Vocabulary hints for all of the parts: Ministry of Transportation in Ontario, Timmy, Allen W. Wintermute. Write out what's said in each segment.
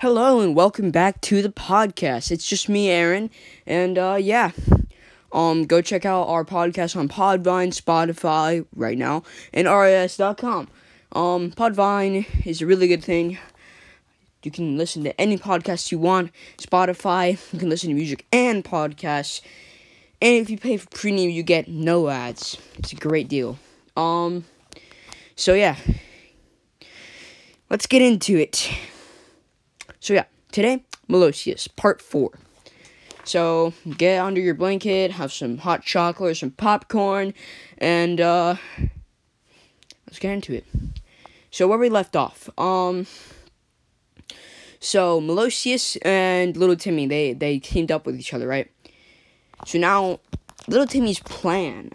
Hello and welcome back to the podcast. It's just me, Aaron, and go check out our podcast on Podvine, Spotify right now, and RIS.com. Podvine is a really good thing. You can listen to any podcast you want. Spotify, you can listen to music and podcasts, and if you pay for premium, you get no ads. It's a great deal. Let's get into it. Today, Mehlosias, part 4. So, get under your blanket, have some hot chocolate, some popcorn, and, let's get into it. So, where we left off, Mehlosias and little Timmy, they teamed up with each other, right? So now, little Timmy's plan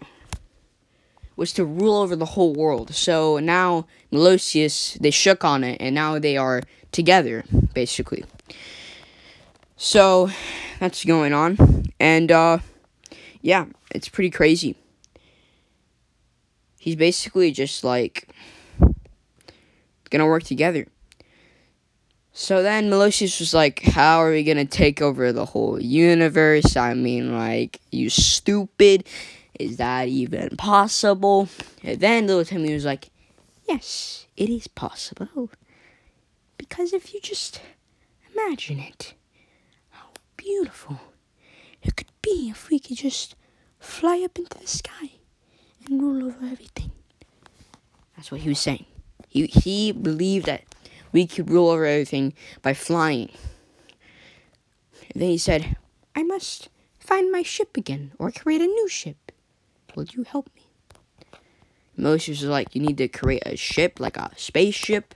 was to rule over the whole world. So now, Mehlosias, they shook on it, and now they are together, basically. So that's going on, and it's pretty crazy. He's basically just like gonna work together. So then Mehlosias was like, how are we gonna take over the whole universe? I mean, like, you stupid, is that even possible? And then little Timmy was like, yes, it is possible. Because if you just imagine it, how beautiful it could be if we could just fly up into the sky and rule over everything. That's what he was saying. He believed that we could rule over everything by flying. And then he said, I must find my ship again or create a new ship. Will you help me? Moses was like, you need to create a ship, like a spaceship.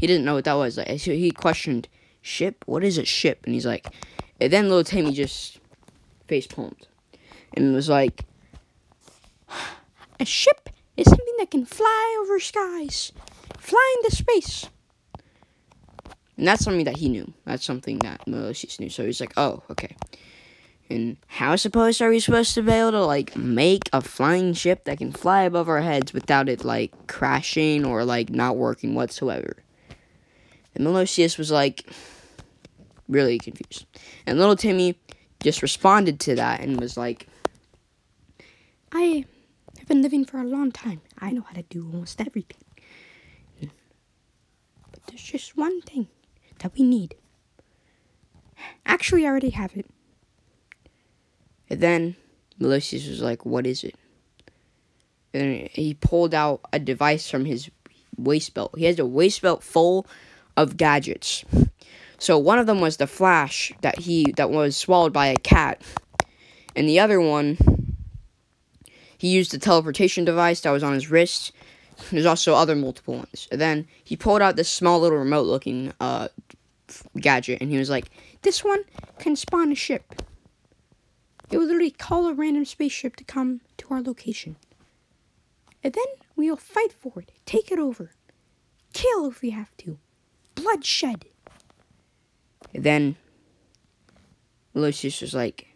He didn't know what that was. Like, so he questioned, ship? What is a ship? And he's like, and then little Timmy just facepalmed. And was like, a ship is something that can fly over skies. Fly into space. And that's something that he knew. That's something that Mehlosias knew. So he's like, oh, okay. And how are we supposed to be able to, like, make a flying ship that can fly above our heads without it, like, crashing or, like, not working whatsoever? And Mehlosias was, like, really confused. And little Timmy just responded to that and was like, I have been living for a long time. I know how to do almost everything. But there's just one thing that we need. Actually, I already have it. And then Mehlosias was like, what is it? And he pulled out a device from his waist belt. He has a waist belt full of gadgets. So one of them was the flash that was swallowed by a cat. And the other one, he used the teleportation device that was on his wrist. There's also other multiple ones. And then he pulled out this small little remote looking gadget. And he was like, this one can spawn a ship. It would literally call a random spaceship to come to our location. And then we'll fight for it. Take it over. Kill if we have to. Bloodshed. And then Mehlosias was like,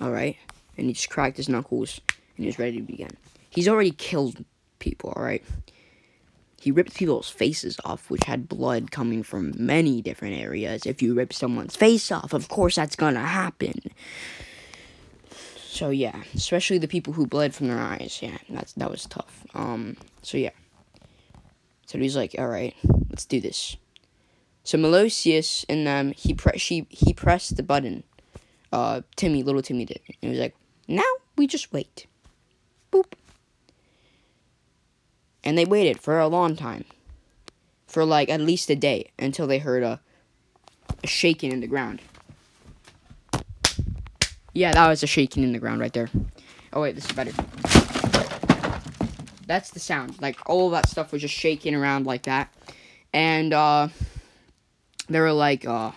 alright. And he just cracked his knuckles and he was ready to begin. He's already killed people, alright? He ripped people's faces off, which had blood coming from many different areas. If you rip someone's face off, of course that's gonna happen. So yeah, especially the people who bled from their eyes. Yeah, that was tough. So he's like, all right, let's do this. So Mehlosias and them, he pressed the button. Little Timmy did, and he was like, now we just wait. Boop. And they waited for a long time. For, like, at least a day. Until they heard a shaking in the ground. Yeah, that was a shaking in the ground right there. Oh, wait, this is better. That's the sound. Like, all of that stuff was just shaking around like that. And, they were like, what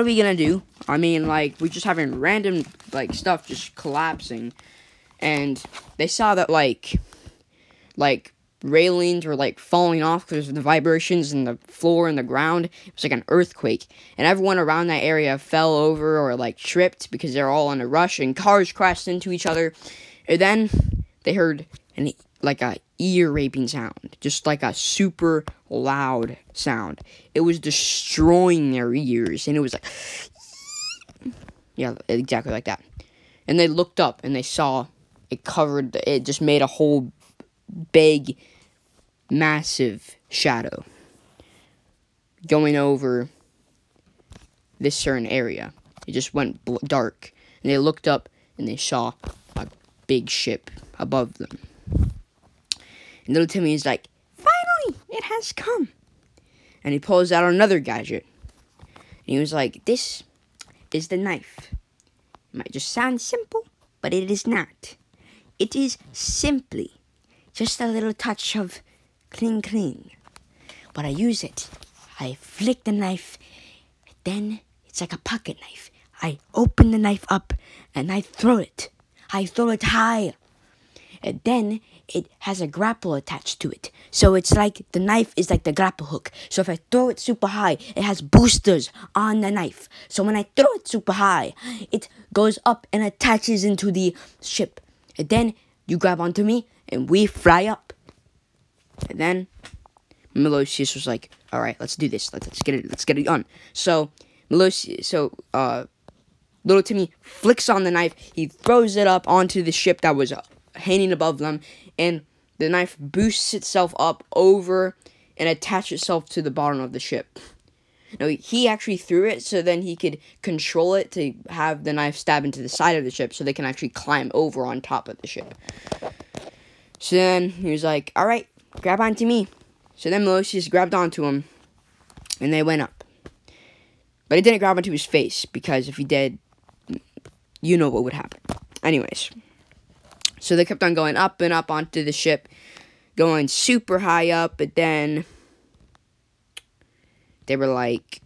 are we gonna do? I mean, like, we're just having random, like, stuff just collapsing. And they saw that, like railings were like falling off because of the vibrations and the floor and the ground. It was like an earthquake, and everyone around that area fell over or like tripped because they're all in a rush, and cars crashed into each other. And then they heard an like a ear-raping sound, just like a super loud sound. It was destroying their ears, and it was like, yeah, exactly like that. And they looked up, and they saw it covered, it just made a whole big, massive shadow going over this certain area. It just went dark, and they looked up, and they saw a big ship above them. And little Timmy is like, finally, it has come. And he pulls out another gadget. And he was like, this is the knife. It might just sound simple, but it is not. It is simply just a little touch of cling cling. When I use it, I flick the knife, then it's like a pocket knife. I open the knife up, and I throw it. I throw it high. And then it has a grapple attached to it. So it's like the knife is like the grapple hook. So if I throw it super high, it has boosters on the knife. So when I throw it super high, it goes up and attaches into the ship. And then you grab onto me and we fly up. And then Mehlosias was like, all right, let's do this. Let's get it on. So Mehlosias, little Timmy flicks on the knife. He throws it up onto the ship that was hanging above them, and the knife boosts itself up over and attaches itself to the bottom of the ship. Now, he actually threw it so then he could control it to have the knife stab into the side of the ship so they can actually climb over on top of the ship. So then he was like, all right, grab onto me. So then Mehlosias grabbed onto him, and they went up. But he didn't grab onto his face, because if he did, you know what would happen. Anyways, so they kept on going up and up onto the ship, going super high up, but then they were like,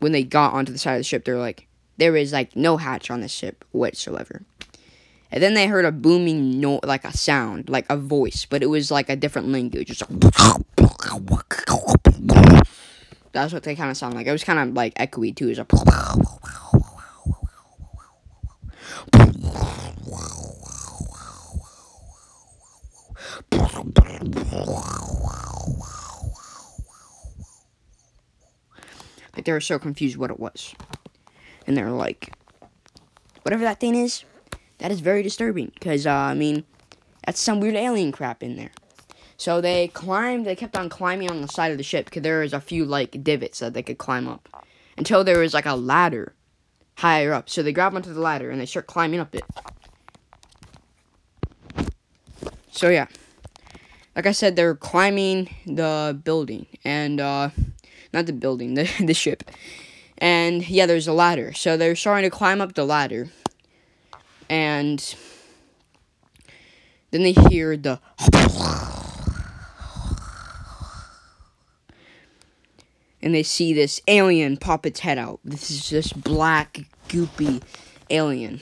when they got onto the side of the ship, they were like, there is like no hatch on this ship whatsoever. And then they heard a booming noise, like a sound, like a voice, but it was like a different language. It was like, that's what they kind of sound like. It was kind of like echoey too. It was like, like they were so confused what it was, and they were like, whatever that thing is, that is very disturbing, because I mean, that's some weird alien crap in there. So they climbed, they kept on climbing on the side of the ship, because there was a few like divots that they could climb up, until there was like a ladder higher up. So they grab onto the ladder and they start climbing up it. So yeah, like I said, they're climbing the building, and, not the building, the ship. And, yeah, there's a ladder. So they're starting to climb up the ladder, and then they hear the, and they see this alien pop its head out. This is this black, goopy alien.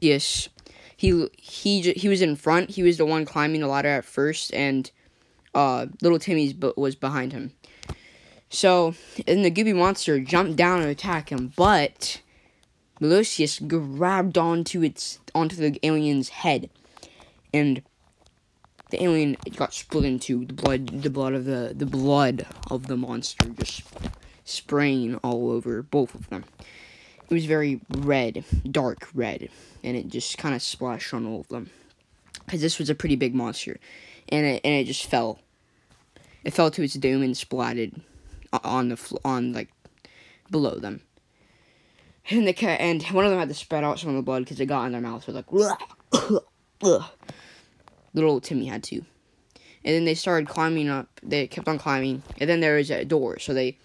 Yes, he was in front. He was the one climbing the ladder at first, and little Timmy was behind him. So, and the goopy monster jumped down and attacked him, but Mehlosias grabbed onto the alien's head, and the alien got split into the blood of the monster just spraying all over both of them. It was very red, dark red, and it just kind of splashed on all of them, because this was a pretty big monster, and it just fell. It fell to its doom and splatted on the below them. And one of them had to spread out some of the blood because it got in their mouth. So it was like, little Timmy had to. And then they started climbing up. They kept on climbing, and then there was a door. So they.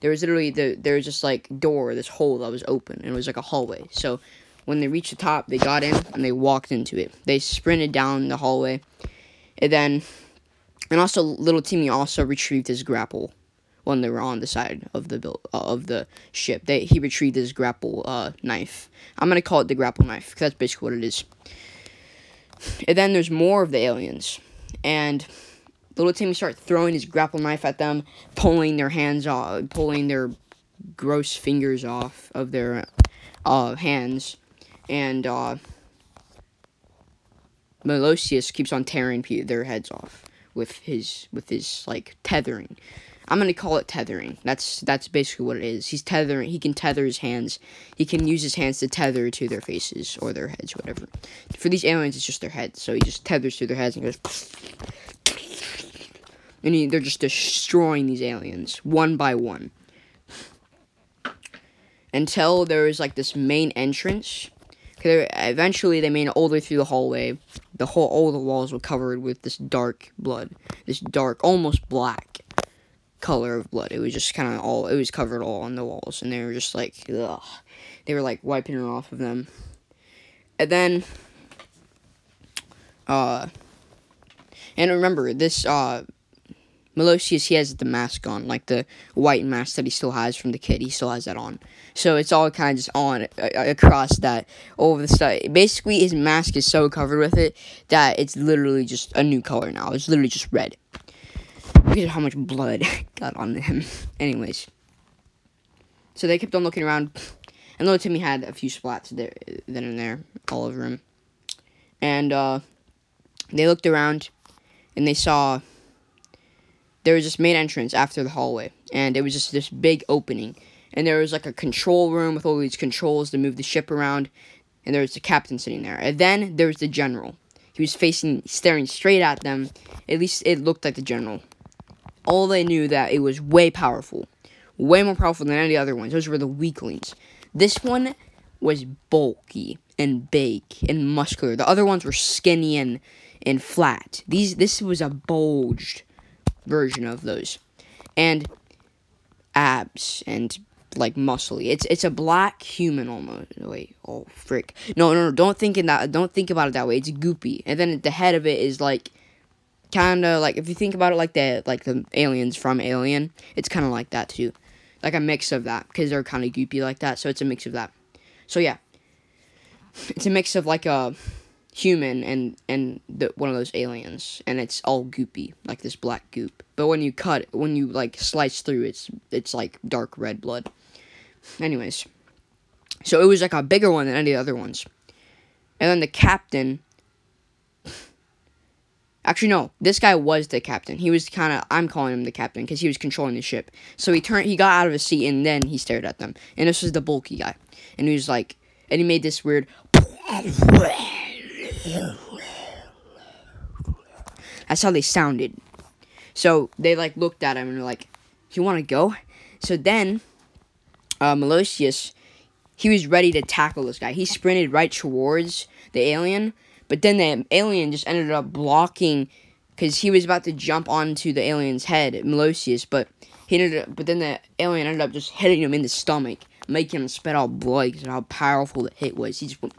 There was literally, there was just, like, door, this hole that was open, and it was, like, a hallway. So, when they reached the top, they got in, and they walked into it. They sprinted down the hallway, and then, and also, little Timmy also retrieved his grapple when they were on the side of the ship. He retrieved his grapple, knife. I'm gonna call it the grapple knife, because that's basically what it is. And then there's more of the aliens, and little Timmy starts throwing his grapple knife at them, pulling their hands off, pulling their gross fingers off of their hands, and Mehlosias keeps on tearing their heads off with his like tethering. I'm gonna call it tethering. That's basically what it is. He's tethering. He can tether his hands. He can use his hands to tether to their faces or their heads, whatever. For these aliens, it's just their heads. So he just tethers to their heads and goes, and they're just destroying these aliens one by one until there is like this main entrance. Eventually, they made it all the way through the hallway. All the walls were covered with this dark blood, this dark, almost black color of blood. It was just kind of all. It was covered all on the walls, and they were just like, ugh. They were like wiping it off of them, and then, and remember this, Mehlosias, he has the mask on, like the white mask that he still has from the kid. He still has that on. So it's all kind of just on, across that, over the stuff. Basically, his mask is so covered with it that it's literally just a new color now. It's literally just red. Look at how much blood got on him. Anyways. So they kept on looking around. And little Timmy had a few splats there, then and there, all over him. And they looked around, and they saw... There was this main entrance after the hallway, and it was just this big opening, and there was like a control room with all these controls to move the ship around, and there was the captain sitting there, and then there was the general. He was staring straight at them. At least it looked like the general. All they knew that it was way powerful, way more powerful than any other ones. Those were the weaklings. This one was bulky and big and muscular. The other ones were skinny and flat. This was a bulged version of those, and abs and like muscly. It's a black human almost. Wait, oh frick! No, don't think about it that way. It's goopy, and then the head of it is like kind of like, if you think about it like the aliens from Alien, it's kind of like that too, like a mix of that, because they're kind of goopy like that. So it's a mix of that. So yeah, it's a mix of like a human and one of those aliens, and it's all goopy, like this black goop. But when you like slice through, it's like dark red blood. Anyways, so it was like a bigger one than any of the other ones. And then the captain, actually no, this guy was the captain. He was kind of, I'm calling him the captain because he was controlling the ship. So he got out of his seat, and then he stared at them. And this was the bulky guy, and he was like, and he made this weird. That's how they sounded. So they like looked at him and were like, "You want to go?" So then, Mehlosias, he was ready to tackle this guy. He sprinted right towards the alien, but then the alien just ended up blocking because he was about to jump onto the alien's head, Mehlosias. But then the alien ended up just hitting him in the stomach, making him spit out blood because of how powerful the hit was. He just went.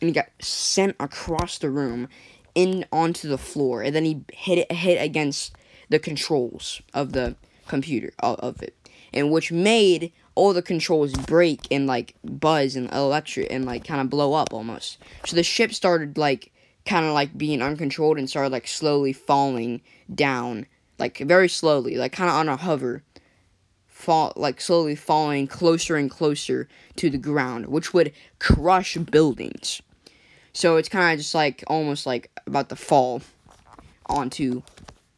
And he got sent across the room in onto the floor, and then he hit against the controls of the computer of it, and which made all the controls break and like buzz and electric and like kind of blow up almost. So the ship started like kind of like being uncontrolled and started like slowly falling down, like very slowly, like kind of on a hover. Like slowly falling closer and closer to the ground, which would crush buildings. So it's kind of just like almost like about to fall onto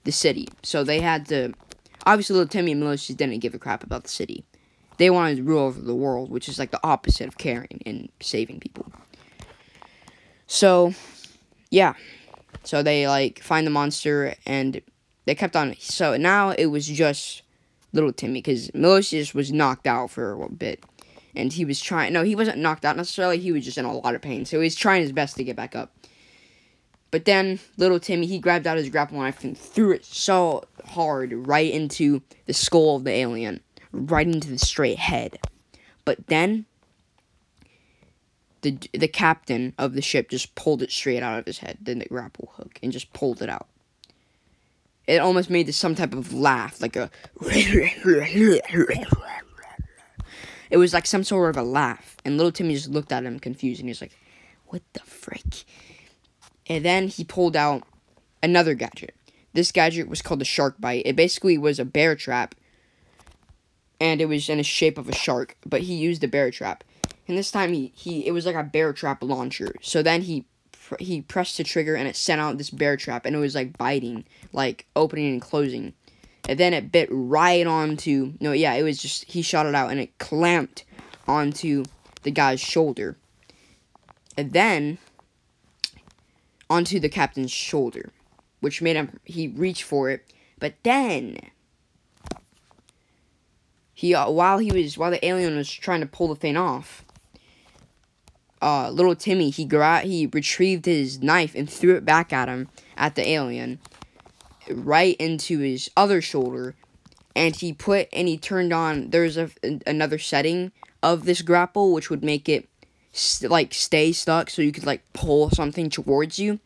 the city. So they had to, obviously, little Timmy and Mehlosias didn't give a crap about the city. They wanted to rule over the world, which is like the opposite of caring and saving people. So, yeah. So they like find the monster, and they kept on. So now it was just little Timmy, because Mehlosias was knocked out for a bit, and he was trying, no, he wasn't knocked out necessarily, he was just in a lot of pain, so he was trying his best to get back up. But then, little Timmy, he grabbed out his grappling knife and threw it so hard right into the skull of the alien, right into the straight head. But then, the captain of the ship just pulled it straight out of his head, then the grapple hook, and just pulled it out. It almost made some type of laugh, like a... It was like some sort of a laugh. And little Timmy just looked at him confused, and he was like, what the frick? And then he pulled out another gadget. This gadget was called the shark bite. It basically was a bear trap and it was in the shape of a shark, but he used a bear trap. And this time it was like a bear trap launcher. So then he pressed the trigger and it sent out this bear trap, and it was like biting, like opening and closing. And then it bit right onto, it was just, he shot it out and it clamped onto the guy's shoulder. And then onto the captain's shoulder, which made him, he reached for it. But then while the alien was trying to pull the thing off, little Timmy, he retrieved his knife and threw it back at the alien, right into his other shoulder, and he turned on, there's another setting of this grapple, which would make it, stay stuck, so you could, pull something towards you.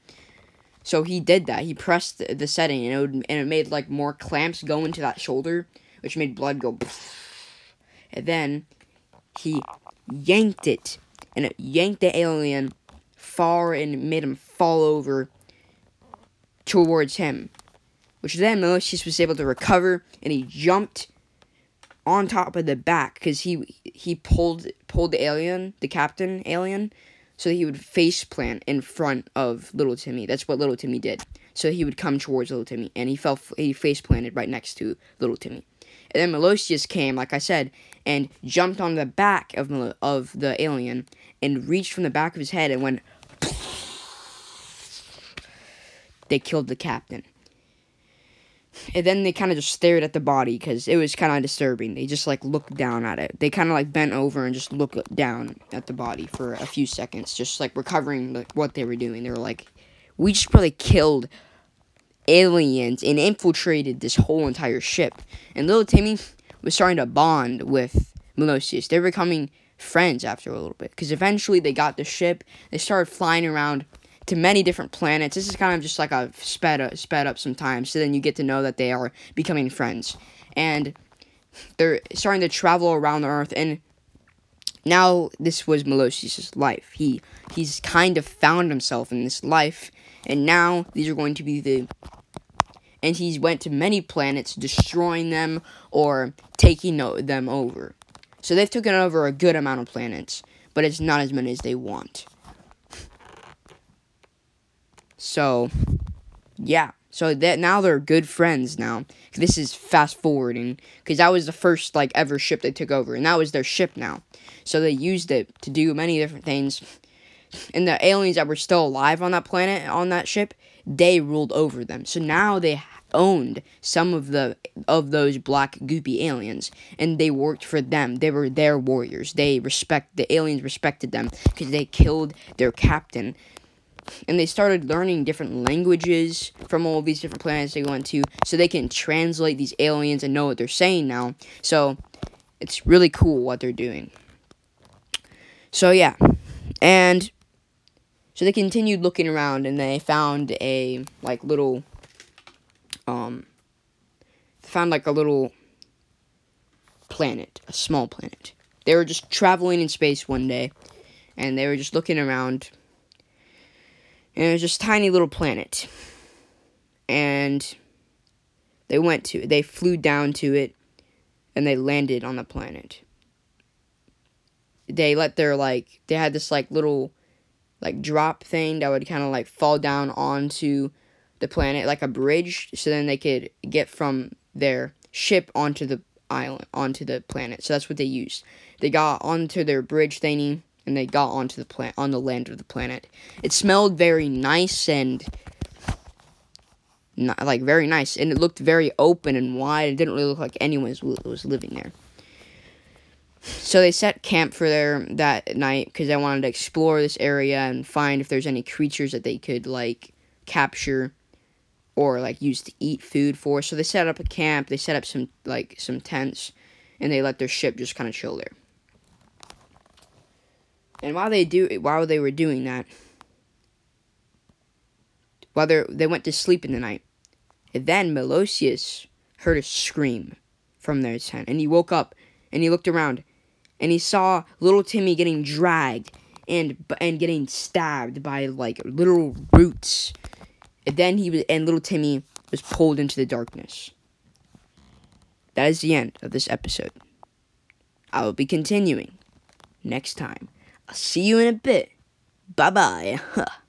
So he did that, he pressed the setting, and it made, more clamps go into that shoulder, which made blood go, and then he yanked it, and it yanked the alien far and made him fall over towards him, which then Mehlosias was able to recover, and he jumped on top of the back, because he pulled the captain alien, so that he would face plant in front of little Timmy. That's what little Timmy did. So he would come towards little Timmy, and he face planted right next to little Timmy. And then Mehlosias came, like I said, and jumped on the back of the alien, and reached from the back of his head, and went, they killed the captain. And then they kind of just stared at the body, because it was kind of disturbing. They just, looked down at it. They kind of, bent over and just looked down at the body for a few seconds, just, recovering, what they were doing. They were like, we just probably killed aliens and infiltrated this whole entire ship. And little Timmy was starting to bond with Mehlosias. They were becoming friends after a little bit, because eventually they got the ship. They started flying around to many different planets. This is kind of just sped up sometimes, so then you get to know that they are becoming friends, and they're starting to travel around the Earth. And now this was Mehlosias' life. He's kind of found himself in this life, and now these are going to be the, and he's went to many planets, destroying them or taking them over. So they've taken over a good amount of planets, but it's not as many as they want. So, yeah. So that now they're good friends now. This is fast forwarding, because that was the first ever ship they took over, and that was their ship now. So they used it to do many different things. And the aliens that were still alive on that planet, on that ship, they ruled over them. So now they owned some of those black goopy aliens, and they worked for them. They were their warriors. The aliens respected them, because they killed their captain. And they started learning different languages from all these different planets they went to, so they can translate these aliens and know what they're saying now. So it's really cool what they're doing. So yeah, and so they continued looking around, and they found a little planet, a small planet. They were just traveling in space one day, and they were just looking around. And it was just tiny little planet. And they flew down to it, and they landed on the planet. They let their, they had this, little, drop thing that would kind of, fall down onto the planet, like a bridge, so then they could get from their ship onto the island, onto the planet. So that's what they used. They got onto their bridge thingy, and they got onto on the land of the planet. It smelled very nice and very nice, and it looked very open and wide. It didn't really look like anyone was living there. So they set camp for there that night, because they wanted to explore this area and find if there's any creatures that they could capture or use to eat food for. So they set up a camp. They set up some tents, and they let their ship just kind of chill there. And while they were doing that, they went to sleep in the night. And then Mehlosias heard a scream from their tent, and he woke up, and he looked around, and he saw little Timmy getting dragged and getting stabbed by little roots. And then little Timmy was pulled into the darkness. That is the end of this episode. I will be continuing next time. I'll see you in a bit. Bye-bye.